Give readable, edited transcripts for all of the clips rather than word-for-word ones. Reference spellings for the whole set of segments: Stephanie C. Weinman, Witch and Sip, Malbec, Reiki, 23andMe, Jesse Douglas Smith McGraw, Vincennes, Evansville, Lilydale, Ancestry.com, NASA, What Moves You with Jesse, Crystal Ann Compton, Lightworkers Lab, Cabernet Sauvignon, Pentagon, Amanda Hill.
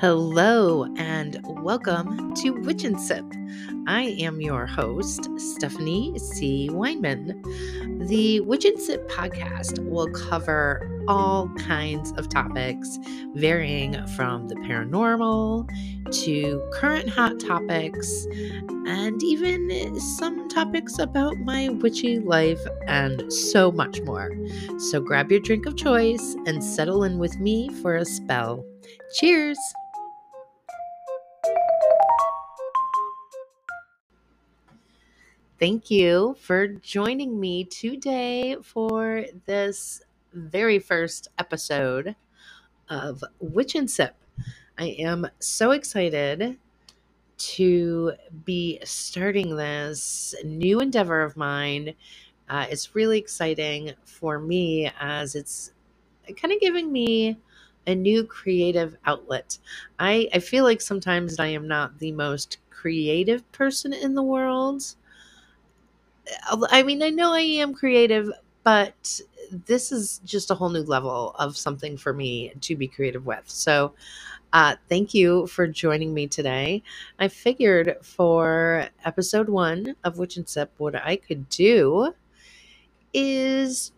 Hello and welcome to Witch and Sip. I am your host, Stephanie C. Weinman. The Witch and Sip podcast will cover all kinds of topics, varying from the paranormal to current hot topics, and even some topics about my witchy life and so much more. So grab your drink of choice and settle in with me for a spell. Cheers! Thank you for joining me today for this very first episode of Witch and Sip. I am so excited to be starting this new endeavor of mine. It's really exciting for me as it's kind of giving me a new creative outlet. I feel like sometimes I am not the most creative person in the world. I mean, I know I am creative, but this is just a whole new level of something for me to be creative with. So thank you for joining me today. I figured for episode 1 of Witch and Sip, what I could do is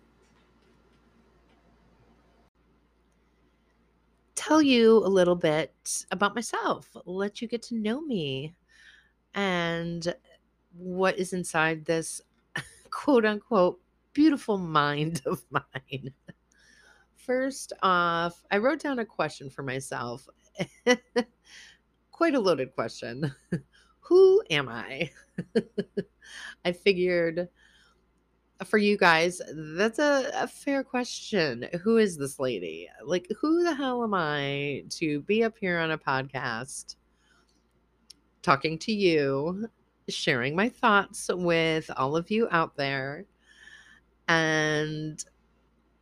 tell you a little bit about myself, let you get to know me, and what is inside this quote unquote beautiful mind of mine. First off, I wrote down a question for myself. Quite a loaded question. Who am I? I figured for you guys, that's a fair question. Who is this lady? Like, who the hell am I to be up here on a podcast talking to you, sharing my thoughts with all of you out there? And,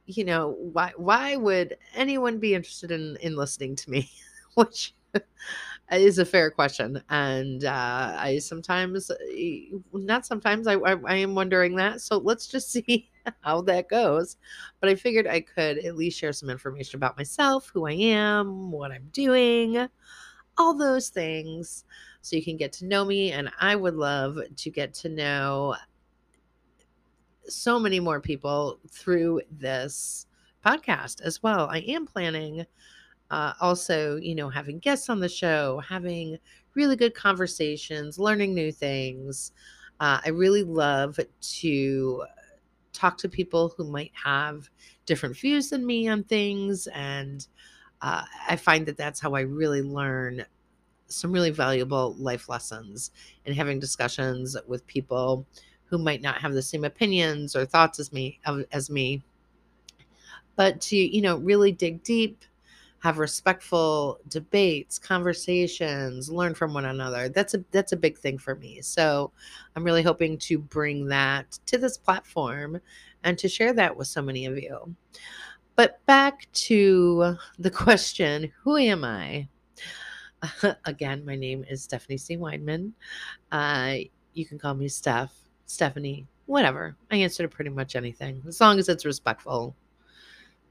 you know, why would anyone be interested in listening to me? Which is a fair question. And I am wondering that. So let's just see how that goes. But I figured I could at least share some information about myself, who I am, what I'm doing, all those things, so you can get to know me. And I would love to get to know so many more people through this podcast as well. I am planning also, you know, having guests on the show, having really good conversations, learning new things. I really love to talk to people who might have different views than me on things. And I find that that's how I really learn some really valuable life lessons, and having discussions with people who might not have the same opinions or thoughts as me, but to, you know, really dig deep, have respectful debates, conversations, learn from one another. That's a big thing for me. So I'm really hoping to bring that to this platform and to share that with so many of you. But back to the question, who am I? Again, my name is Stephanie C. Weinman. You can call me Steph, Stephanie, whatever. I answer to pretty much anything, as long as it's respectful,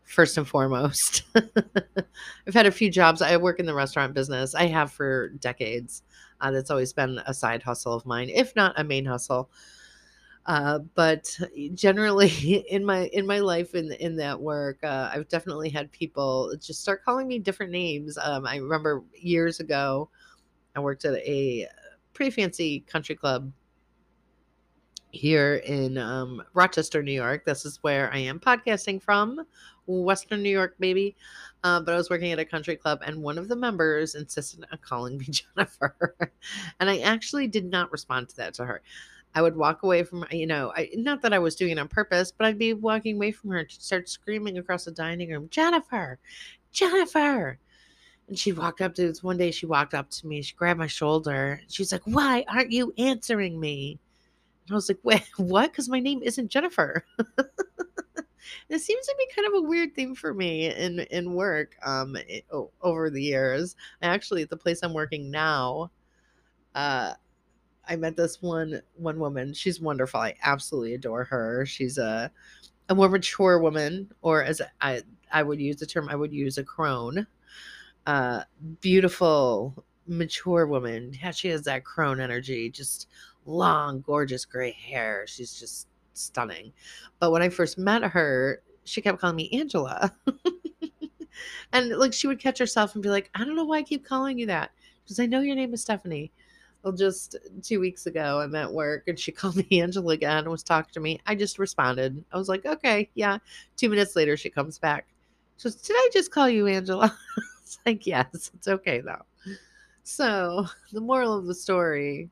first and foremost. I've had a few jobs. I work in the restaurant business. I have for decades. That's always been a side hustle of mine, if not a main hustle. But generally in my life in that work, I've definitely had people just start calling me different names. I remember years ago, I worked at a pretty fancy country club here in Rochester, New York. This is where I am podcasting from, Western New York, baby. But I was working at a country club, and one of the members insisted on calling me Jennifer. And I actually did not respond to that to her. I would walk away from, you know, not that I was doing it on purpose, but I'd be walking away from her and she'd start screaming across the dining room, Jennifer, Jennifer. And she walked up to this one day. She walked up to me. She grabbed my shoulder. She's like, why aren't you answering me? And I was like, wait, what? Because my name isn't Jennifer. It seems to be kind of a weird thing for me in work over the years. Actually, at the place I'm working now, I met this one woman. She's wonderful. I absolutely adore her. She's a more mature woman, or as I would use the term, I would use a crone. beautiful, mature woman. She has that crone energy, just long, gorgeous gray hair. She's just stunning. But when I first met her, she kept calling me Angela. And like, she would catch herself and be like, I don't know why I keep calling you that. Because I know your name is Stephanie. Well, just 2 weeks ago, I'm at work and she called me Angela again and was talking to me. I just responded. I was like, okay, yeah. 2 minutes later, she comes back. She goes, did I just call you Angela? It's like, yes, it's okay though. So the moral of the story,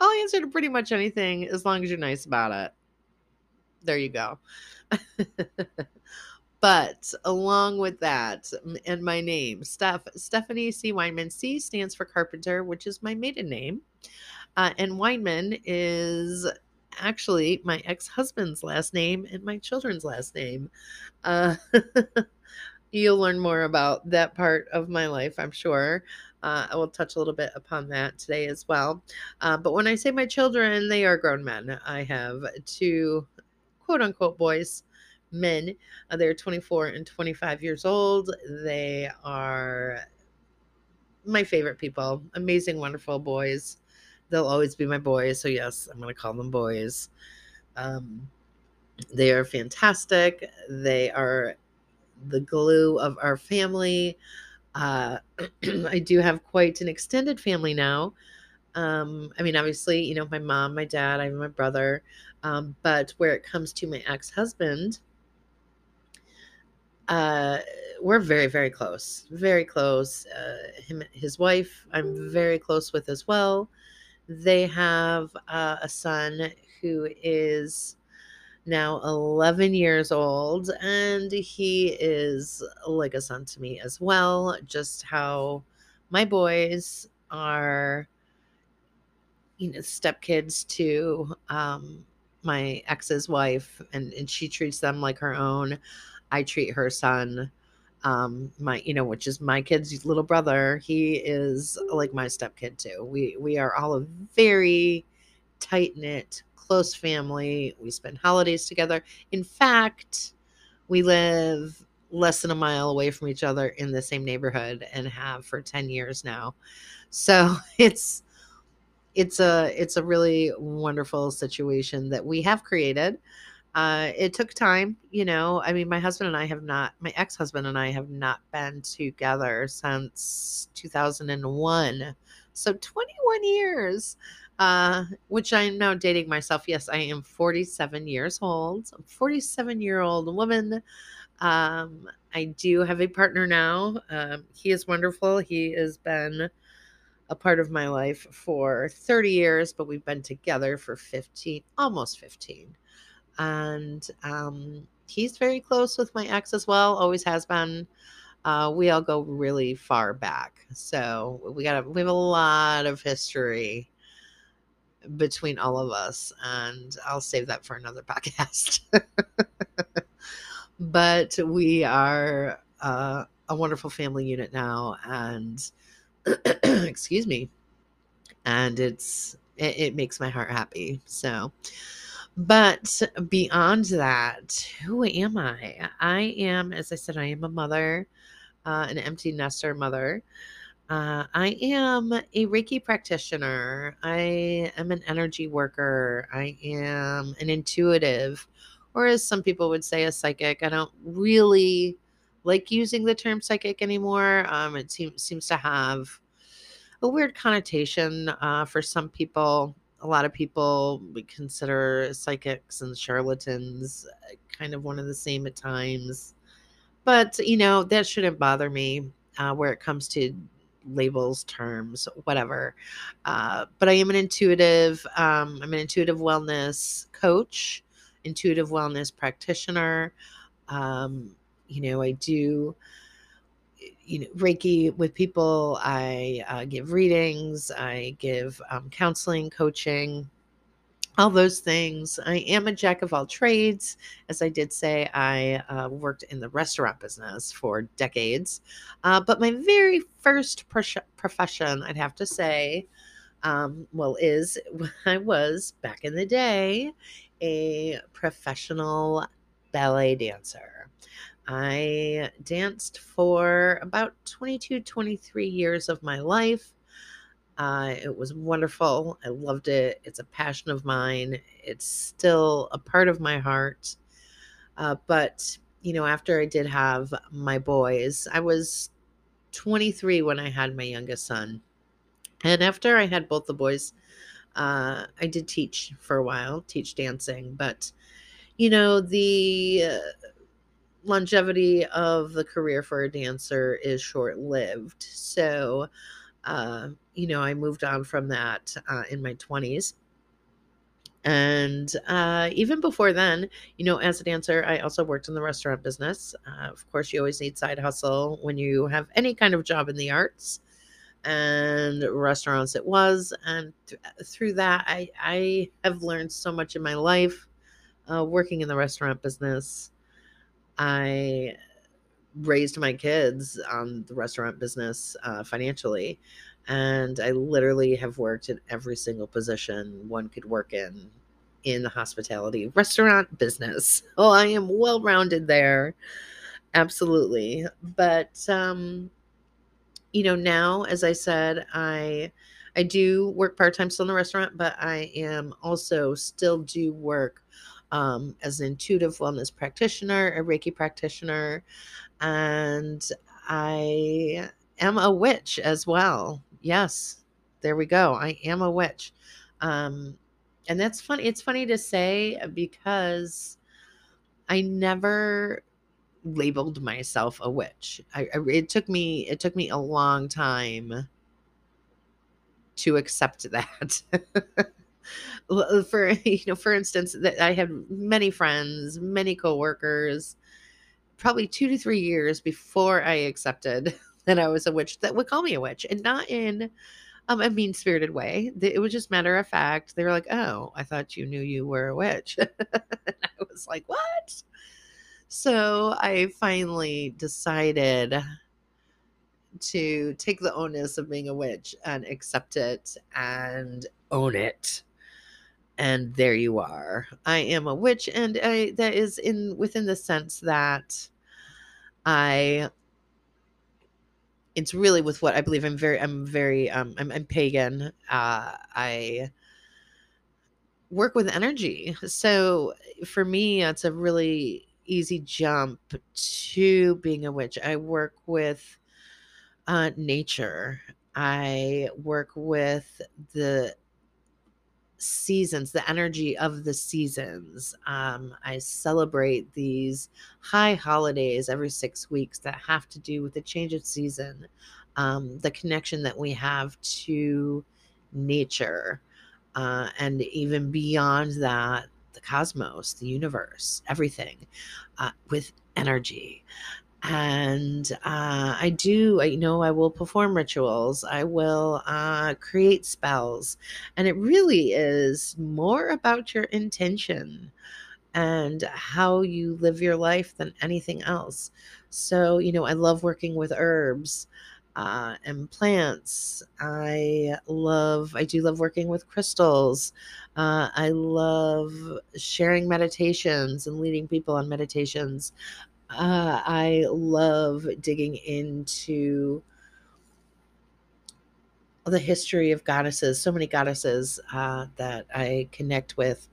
I'll answer to pretty much anything as long as you're nice about it. There you go. But along with that, and my name, Stephanie C. Weinman. C stands for carpenter, which is my maiden name. And Weinman is actually my ex-husband's last name and my children's last name. You'll learn more about that part of my life, I'm sure. I will touch a little bit upon that today as well. But when I say my children, they are grown men. I have two quote-unquote boys. Men. They're 24 and 25 years old. They are my favorite people. Amazing, wonderful boys. They'll always be my boys. So yes, I'm going to call them boys. They are fantastic. They are the glue of our family. I do have quite an extended family now. I mean, obviously, you know, my mom, my dad, I have my brother. But where it comes to my ex-husband, we're very, very close, very close. His wife, I'm very close with as well. They have a son who is now 11 years old, and he is like a son to me as well. Just how my boys are, you know, stepkids to my ex's wife, and she treats them like her own. I treat her son, my, you know, which is my kid's little brother. He is like my stepkid too. We are all a very tight knit, close family. We spend holidays together. In fact, we live less than a mile away from each other in the same neighborhood and have for 10 years now. So it's a really wonderful situation that we have created. It took time, you know. I mean, my ex-husband and I have not been together since 2001. So 21 years, which I am now dating myself. Yes, I am 47 years old. I'm a 47-year-old woman. I do have a partner now. He is wonderful. He has been a part of my life for 30 years, but we've been together for 15, almost 15. And he's very close with my ex as well, always has been. We all go really far back. So we have a lot of history between all of us, and I'll save that for another podcast. But we are a wonderful family unit now, and excuse me. And it makes my heart happy. So, but beyond that, who am I? I am, as I said, I am a mother, an empty nester mother. I am a Reiki practitioner. I am an energy worker. I am an intuitive, or as some people would say, a psychic. I don't really like using the term psychic anymore. It seems to have a weird connotation for some people. A lot of people we consider psychics and charlatans kind of one of the same at times. But, you know, that shouldn't bother me where it comes to labels, terms, whatever. But I am an intuitive. I'm an intuitive wellness coach, intuitive wellness practitioner. You know, I do, you know, Reiki with people. I give readings. I give counseling, coaching, all those things. I am a jack of all trades. As I did say, I worked in the restaurant business for decades. But my very first profession, I'd have to say, I was back in the day a professional ballet dancer. I danced for about 22, 23 years of my life. It was wonderful. I loved it. It's a passion of mine. It's still a part of my heart. But, you know, after I did have my boys, I was 23 when I had my youngest son. And after I had both the boys, I did teach for a while, teach dancing. But, you know, the longevity of the career for a dancer is short-lived. So, you know, I moved on from that in my 20s. And even before then, you know, as a dancer, I also worked in the restaurant business. Of course, you always need side hustle when you have any kind of job in the arts, and restaurants it was. And through that, I have learned so much in my life working in the restaurant business. I raised my kids on the restaurant business financially. And I literally have worked in every single position one could work in the hospitality restaurant business. Oh, I am well-rounded there. Absolutely. But, you know, now, as I said, I do work part-time still in the restaurant, but I am also still do work as an intuitive wellness practitioner, a Reiki practitioner, and I am a witch as well. Yes, there we go. I am a witch. And that's funny. It's funny to say because I never labeled myself a witch. It took me a long time to accept that. For instance, that I had many friends, many coworkers, probably 2 to 3 years before I accepted that I was a witch, that would call me a witch, and not in a mean-spirited way. It was just matter of fact. They were like, oh, I thought you knew you were a witch. And I was like, what? So I finally decided to take the onus of being a witch and accept it and own it. And there you are. I am a witch, and that is within the sense that it's really with what I believe. I'm pagan. I work with energy. So for me, it's a really easy jump to being a witch. I work with nature. I work with the seasons, the energy of the seasons. I celebrate these high holidays every 6 weeks that have to do with the change of season, the connection that we have to nature, and even beyond that, the cosmos, the universe, everything with energy. And I will perform rituals. I will create spells. And it really is more about your intention and how you live your life than anything else. So, you know, I love working with herbs and plants. I do love working with crystals. I love sharing meditations and leading people on meditations. I love digging into the history of goddesses, so many goddesses that I connect with.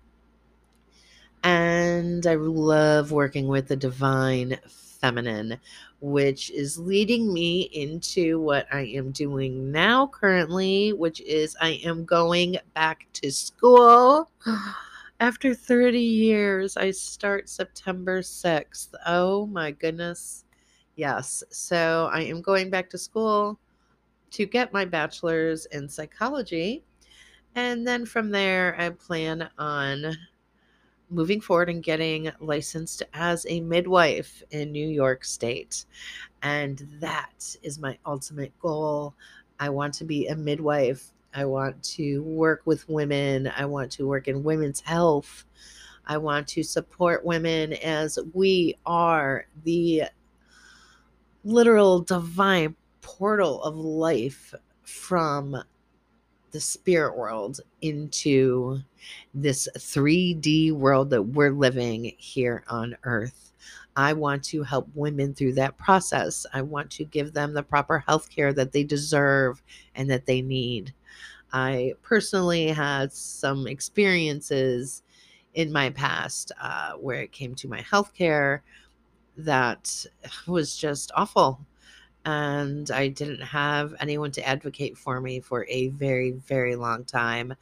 And I love working with the divine feminine, which is leading me into what I am doing now currently, which is I am going back to school. After 30 years, I start September 6th. Oh my goodness. Yes. So I am going back to school to get my bachelor's in psychology. And then from there, I plan on moving forward and getting licensed as a midwife in New York State. And that is my ultimate goal. I want to be a midwife. I want to work with women. I want to work in women's health. I want to support women as we are the literal divine portal of life from the spirit world into this 3D world that we're living here on Earth. I want to help women through that process. I want to give them the proper health care that they deserve and that they need. I personally had some experiences in my past where it came to my health care that was just awful. And I didn't have anyone to advocate for me for a very, very long time.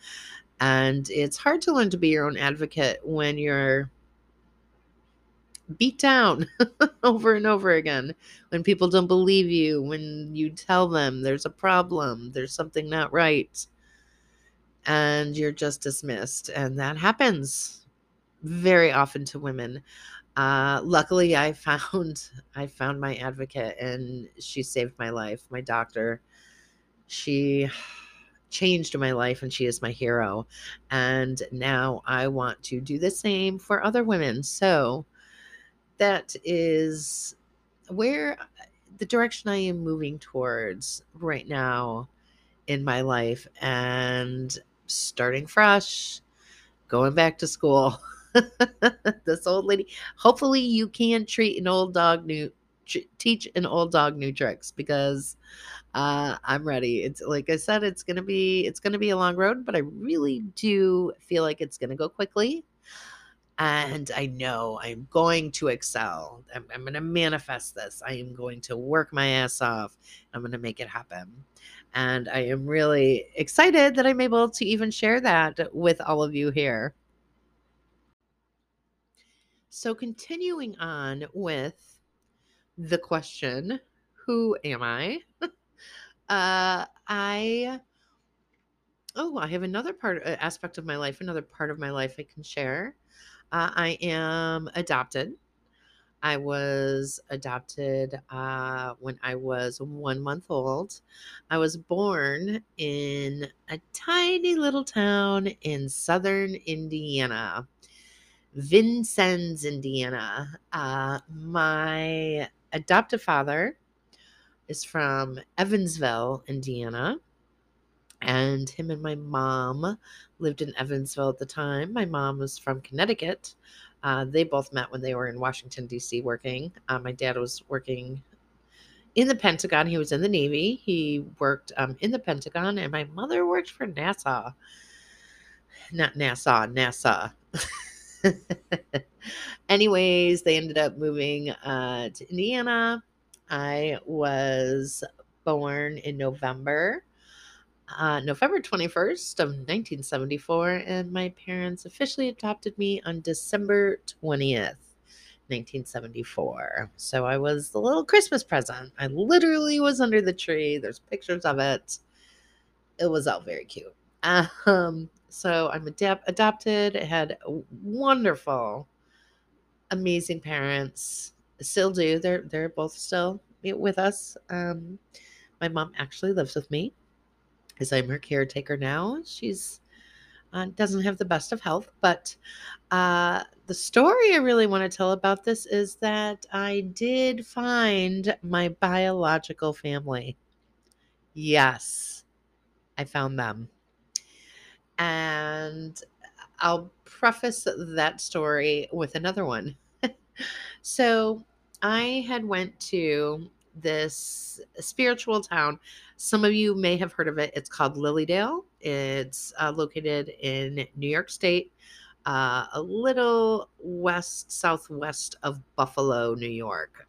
And it's hard to learn to be your own advocate when you're beat down over and over again, when people don't believe you, when you tell them there's a problem, there's something not right, and you're just dismissed. And that happens very often to women. Luckily, I found my advocate, and she saved my life. My doctor, she changed my life, and she is my hero. And now I want to do the same for other women. So that is where the direction I am moving towards right now in my life, and starting fresh, going back to school. This old lady, hopefully you can teach an old dog new tricks, because I'm ready. It's like I said, it's going to be a long road, but I really do feel like it's going to go quickly. And I know I'm going to excel. I'm going to manifest this. I am going to work my ass off. I'm going to make it happen. And I am really excited that I'm able to even share that with all of you here. So continuing on with the question, who am I? I have another part of my life I can share. I am adopted. I was adopted when I was 1 month old. I was born in a tiny little town in southern Indiana, Vincennes, Indiana. My adoptive father is from Evansville, Indiana. And him and my mom lived in Evansville at the time. My mom was from Connecticut. They both met when they were in Washington, D.C. working. My dad was working in the Pentagon. He was in the Navy. He worked in the Pentagon. And my mother worked for NASA. Not NASA. Anyways, they ended up moving to Indiana. I was born in November 21st of 1974, and my parents officially adopted me on December 20th, 1974. So I was the little Christmas present. I literally was under the tree. There's pictures of it. It was all very cute. So I'm adopted. I had wonderful, amazing parents. Still do. They're both still with us. My mom actually lives with me, as I'm her caretaker now. She's doesn't have the best of health, but the story I really want to tell about this is that I did find my biological family. Yes, I found them. And I'll preface that story with another one. So I had went to this spiritual town. Some of you may have heard of it. It's called Lilydale. It's located in New York State, a little southwest of Buffalo, New York,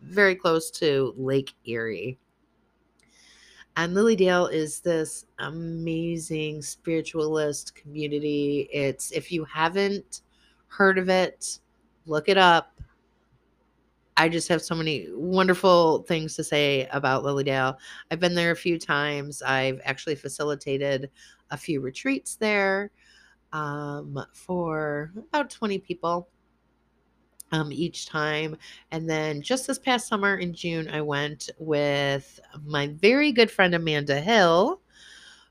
very close to Lake Erie. And Lilydale is this amazing spiritualist community. It's, if you haven't heard of it, look it up. I just have so many wonderful things to say about Lilydale. I've been there a few times. I've actually facilitated a few retreats there for about 20 people each time. And then just this past summer in June, I went with my very good friend Amanda Hill,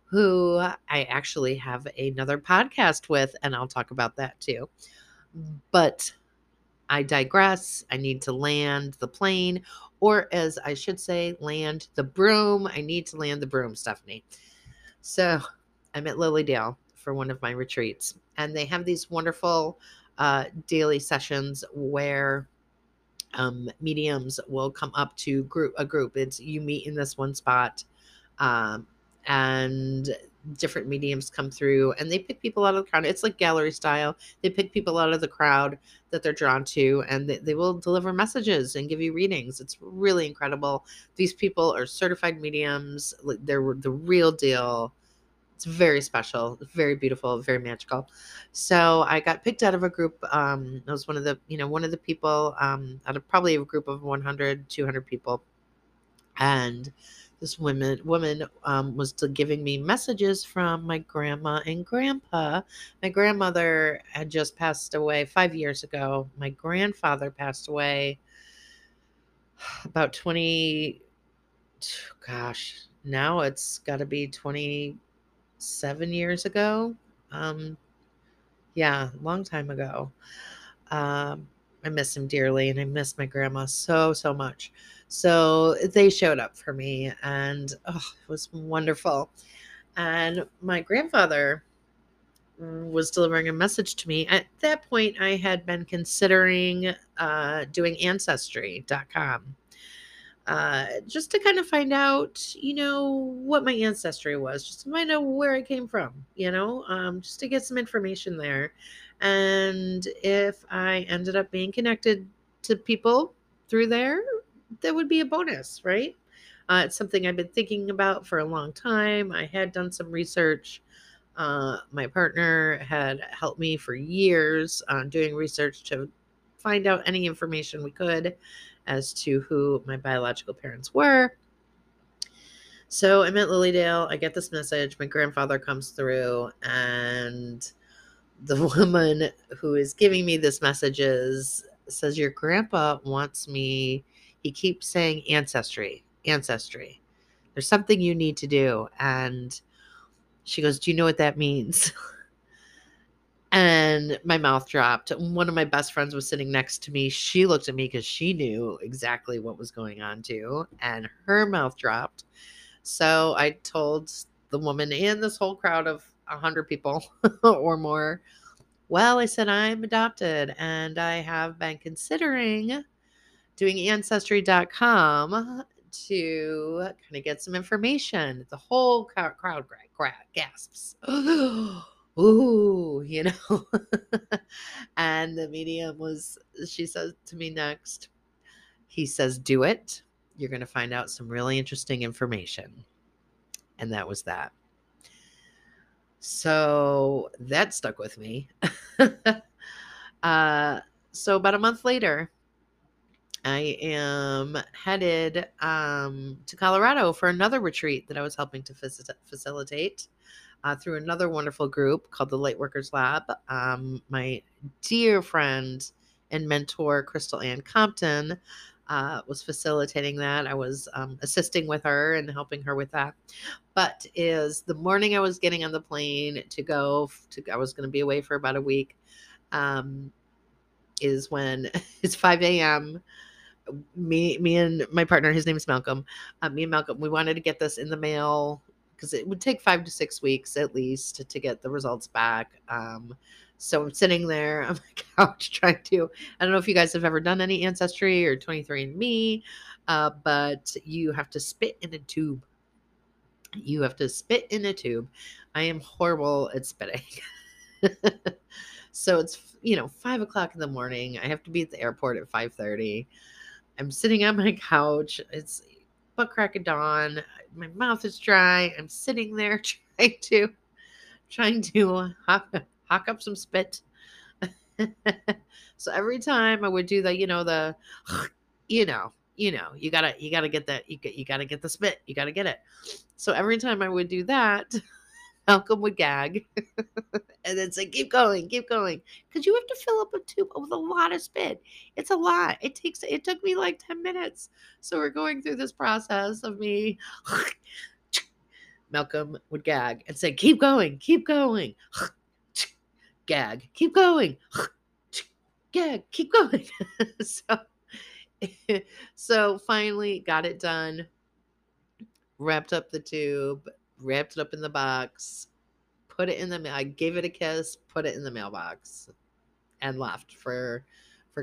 who I actually have another podcast with, and I'll talk about that too. But I digress. I need to land the plane, or as I should say, land the broom. I need to land the broom, Stephanie. So I'm at Lilydale for one of my retreats, and they have these wonderful daily sessions where mediums will come up to a group. It's you meet in this one spot, and different mediums come through and they pick people out of the crowd. It's like gallery style. They pick people out of the crowd that they're drawn to, and they will deliver messages and give you readings. It's really incredible. These people are certified mediums. They're the real deal. It's very special, very beautiful, very magical. So I got picked out of a group. I was one of the people out of probably a group of 100, 200 people. And this woman was giving me messages from my grandma and grandpa. My grandmother had just passed away 5 years ago. My grandfather passed away about 20, gosh, now it's got to be 27 years ago. Yeah, long time ago. I miss him dearly, and I miss my grandma so, so much. So they showed up for me, and it was wonderful. And my grandfather was delivering a message to me. At that point, I had been considering doing Ancestry.com just to kind of find out, what my ancestry was, just to find out where I came from, just to get some information there. And if I ended up being connected to people through there, that would be a bonus, right? It's something I've been thinking about for a long time. I had done some research. My partner had helped me for years on doing research to find out any information we could as to who my biological parents were. So I'm at Lilydale. I get this message. My grandfather comes through, and the woman who is giving me this message says, your grandpa wants me. He keeps saying ancestry. There's something you need to do. And she goes, do you know what that means? And my mouth dropped. One of my best friends was sitting next to me. She looked at me because she knew exactly what was going on too. And her mouth dropped. So I told the woman and this whole crowd of 100 people or more, well, I said, I'm adopted, and I have been considering doing Ancestry.com to kind of get some information. The whole crowd gasps. Ooh, And the medium she says to me next, he says, do it. You're going to find out some really interesting information. And that was that. So that stuck with me. So about a month later, I am headed to Colorado for another retreat that I was helping to facilitate through another wonderful group called the Lightworkers Lab. My dear friend and mentor, Crystal Ann Compton, was facilitating that. I was assisting with her and helping her with that. But is the morning I was getting on the plane to go, I was going to be away for about a week, is when it's 5 a.m., me and my partner, his name is Malcolm, we wanted to get this in the mail because it would take 5 to 6 weeks at least to get the results back. So I'm sitting there on my couch I don't know if you guys have ever done any Ancestry or 23andMe, but you have to spit in a tube. I am horrible at spitting. So it's, 5:00 in the morning. I have to be at the airport at 5:30. I'm sitting on my couch. It's butt crack of dawn. My mouth is dry. I'm sitting there trying to hawk up some spit. So every time I would do the, you gotta get that. You gotta get the spit. You gotta get it. So every time I would do that, Malcolm would gag and then say, keep going. Because you have to fill up a tube with a lot of spit. It's a lot. It took me like 10 minutes. So we're going through this process of me. Malcolm would gag and say, keep going. Gag, keep going. Gag, keep going. So finally got it done. Wrapped up the tube. wrapped it up in the box, put it in the mail. I gave it a kiss, put it in the mailbox, and left for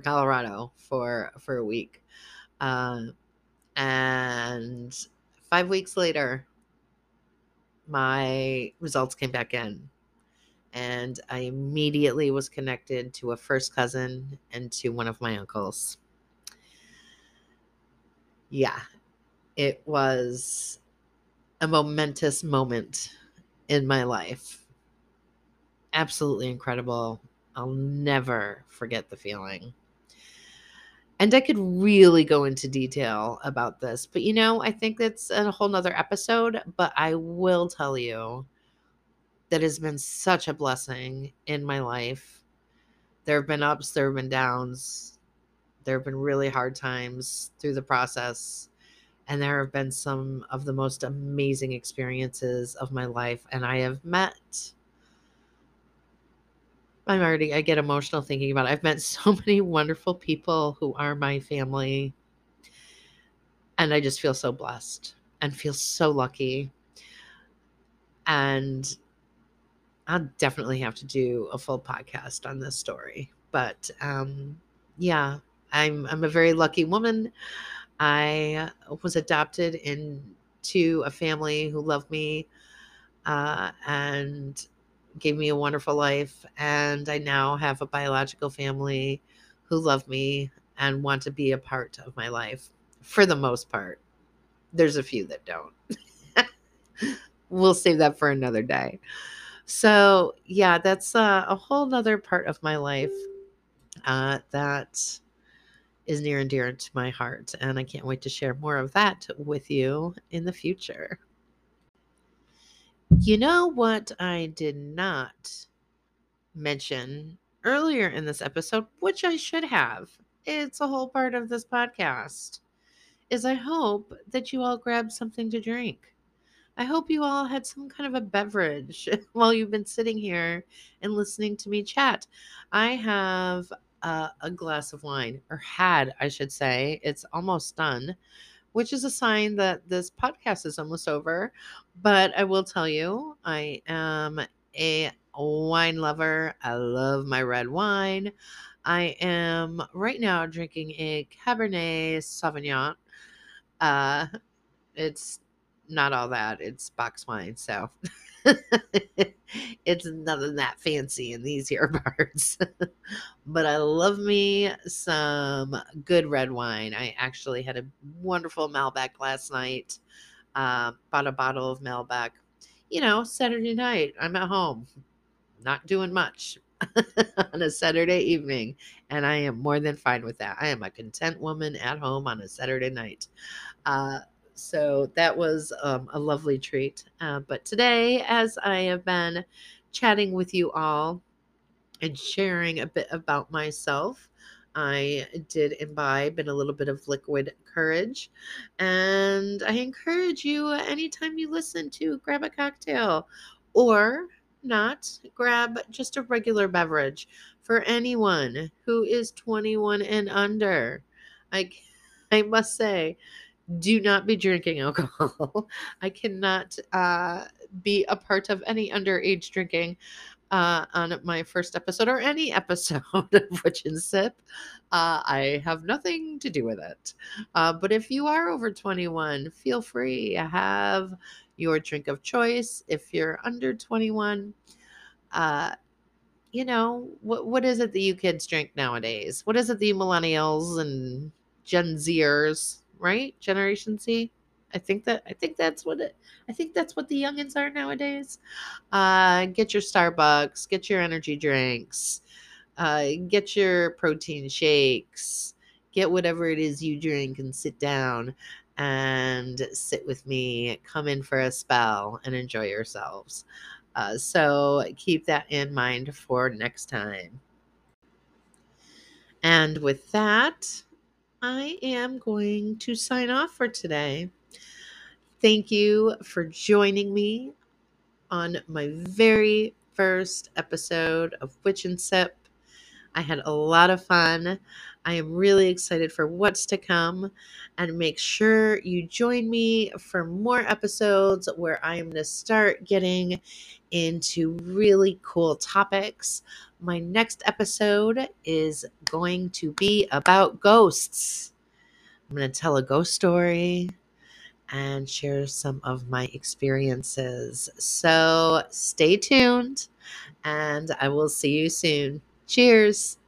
Colorado for a week. And 5 weeks later, my results came back in, and I immediately was connected to a first cousin and to one of my uncles. Yeah, it was a momentous moment in my life. Absolutely incredible. I'll never forget the feeling. And I could really go into detail about this, but you know, I think that's a whole nother episode, but I will tell you that has been such a blessing in my life. There have been ups, there have been downs, there have been really hard times through the process, and there have been some of the most amazing experiences of my life, and I have met... I get emotional thinking about it. I've met so many wonderful people who are my family, and I just feel so blessed and feel so lucky. And I'll definitely have to do a full podcast on this story, but yeah, I'm a very lucky woman. I was adopted into a family who loved me, and gave me a wonderful life, and I now have a biological family who love me and want to be a part of my life for the most part. There's a few that don't. We'll save that for another day. So yeah, that's a whole nother part of my life that is near and dear to my heart, and I can't wait to share more of that with you in the future. You know what I did not mention earlier in this episode, which I should have, it's a whole part of this podcast, is I hope that you all grabbed something to drink. I hope you all had some kind of a beverage while you've been sitting here and listening to me chat. I have a glass of wine, or had, I should say. It's almost done, which is a sign that this podcast is almost over. But I will tell you, I am a wine lover. I love my red wine. I am right now drinking a Cabernet Sauvignon. It's not all that. It's box wine, so it's nothing that fancy in these here parts. But I love me some good red wine. I actually had a wonderful Malbec last night. Bought a bottle of Malbec. You know, Saturday night, I'm at home, not doing much on a Saturday evening, and I am more than fine with that. I am a content woman at home on a Saturday night. So that was a lovely treat. But today, as I have been chatting with you all and sharing a bit about myself, I did imbibe in a little bit of liquid courage. And I encourage you, anytime you listen, to grab a cocktail, or not, grab just a regular beverage. For anyone who is 21 and under, I must say, do not be drinking alcohol. I cannot be a part of any underage drinking on my first episode or any episode of Witch and Sip. I have nothing to do with it. But if you are over 21, feel free. Have your drink of choice. If you're under 21, you know, what is it that you kids drink nowadays? What is it that you millennials and Gen Zers, right? Generation C. I think that's what the youngins are nowadays. Get your Starbucks, get your energy drinks, get your protein shakes, get whatever it is you drink, and sit down and sit with me. Come in for a spell and enjoy yourselves. So keep that in mind for next time. And with that, I am going to sign off for today. Thank you for joining me on my very first episode of Witch and Sip. I had a lot of fun. I am really excited for what's to come, and make sure you join me for more episodes where I am going to start getting into really cool topics. My next episode is going to be about ghosts. I'm going to tell a ghost story and share some of my experiences. So stay tuned, and I will see you soon. Cheers.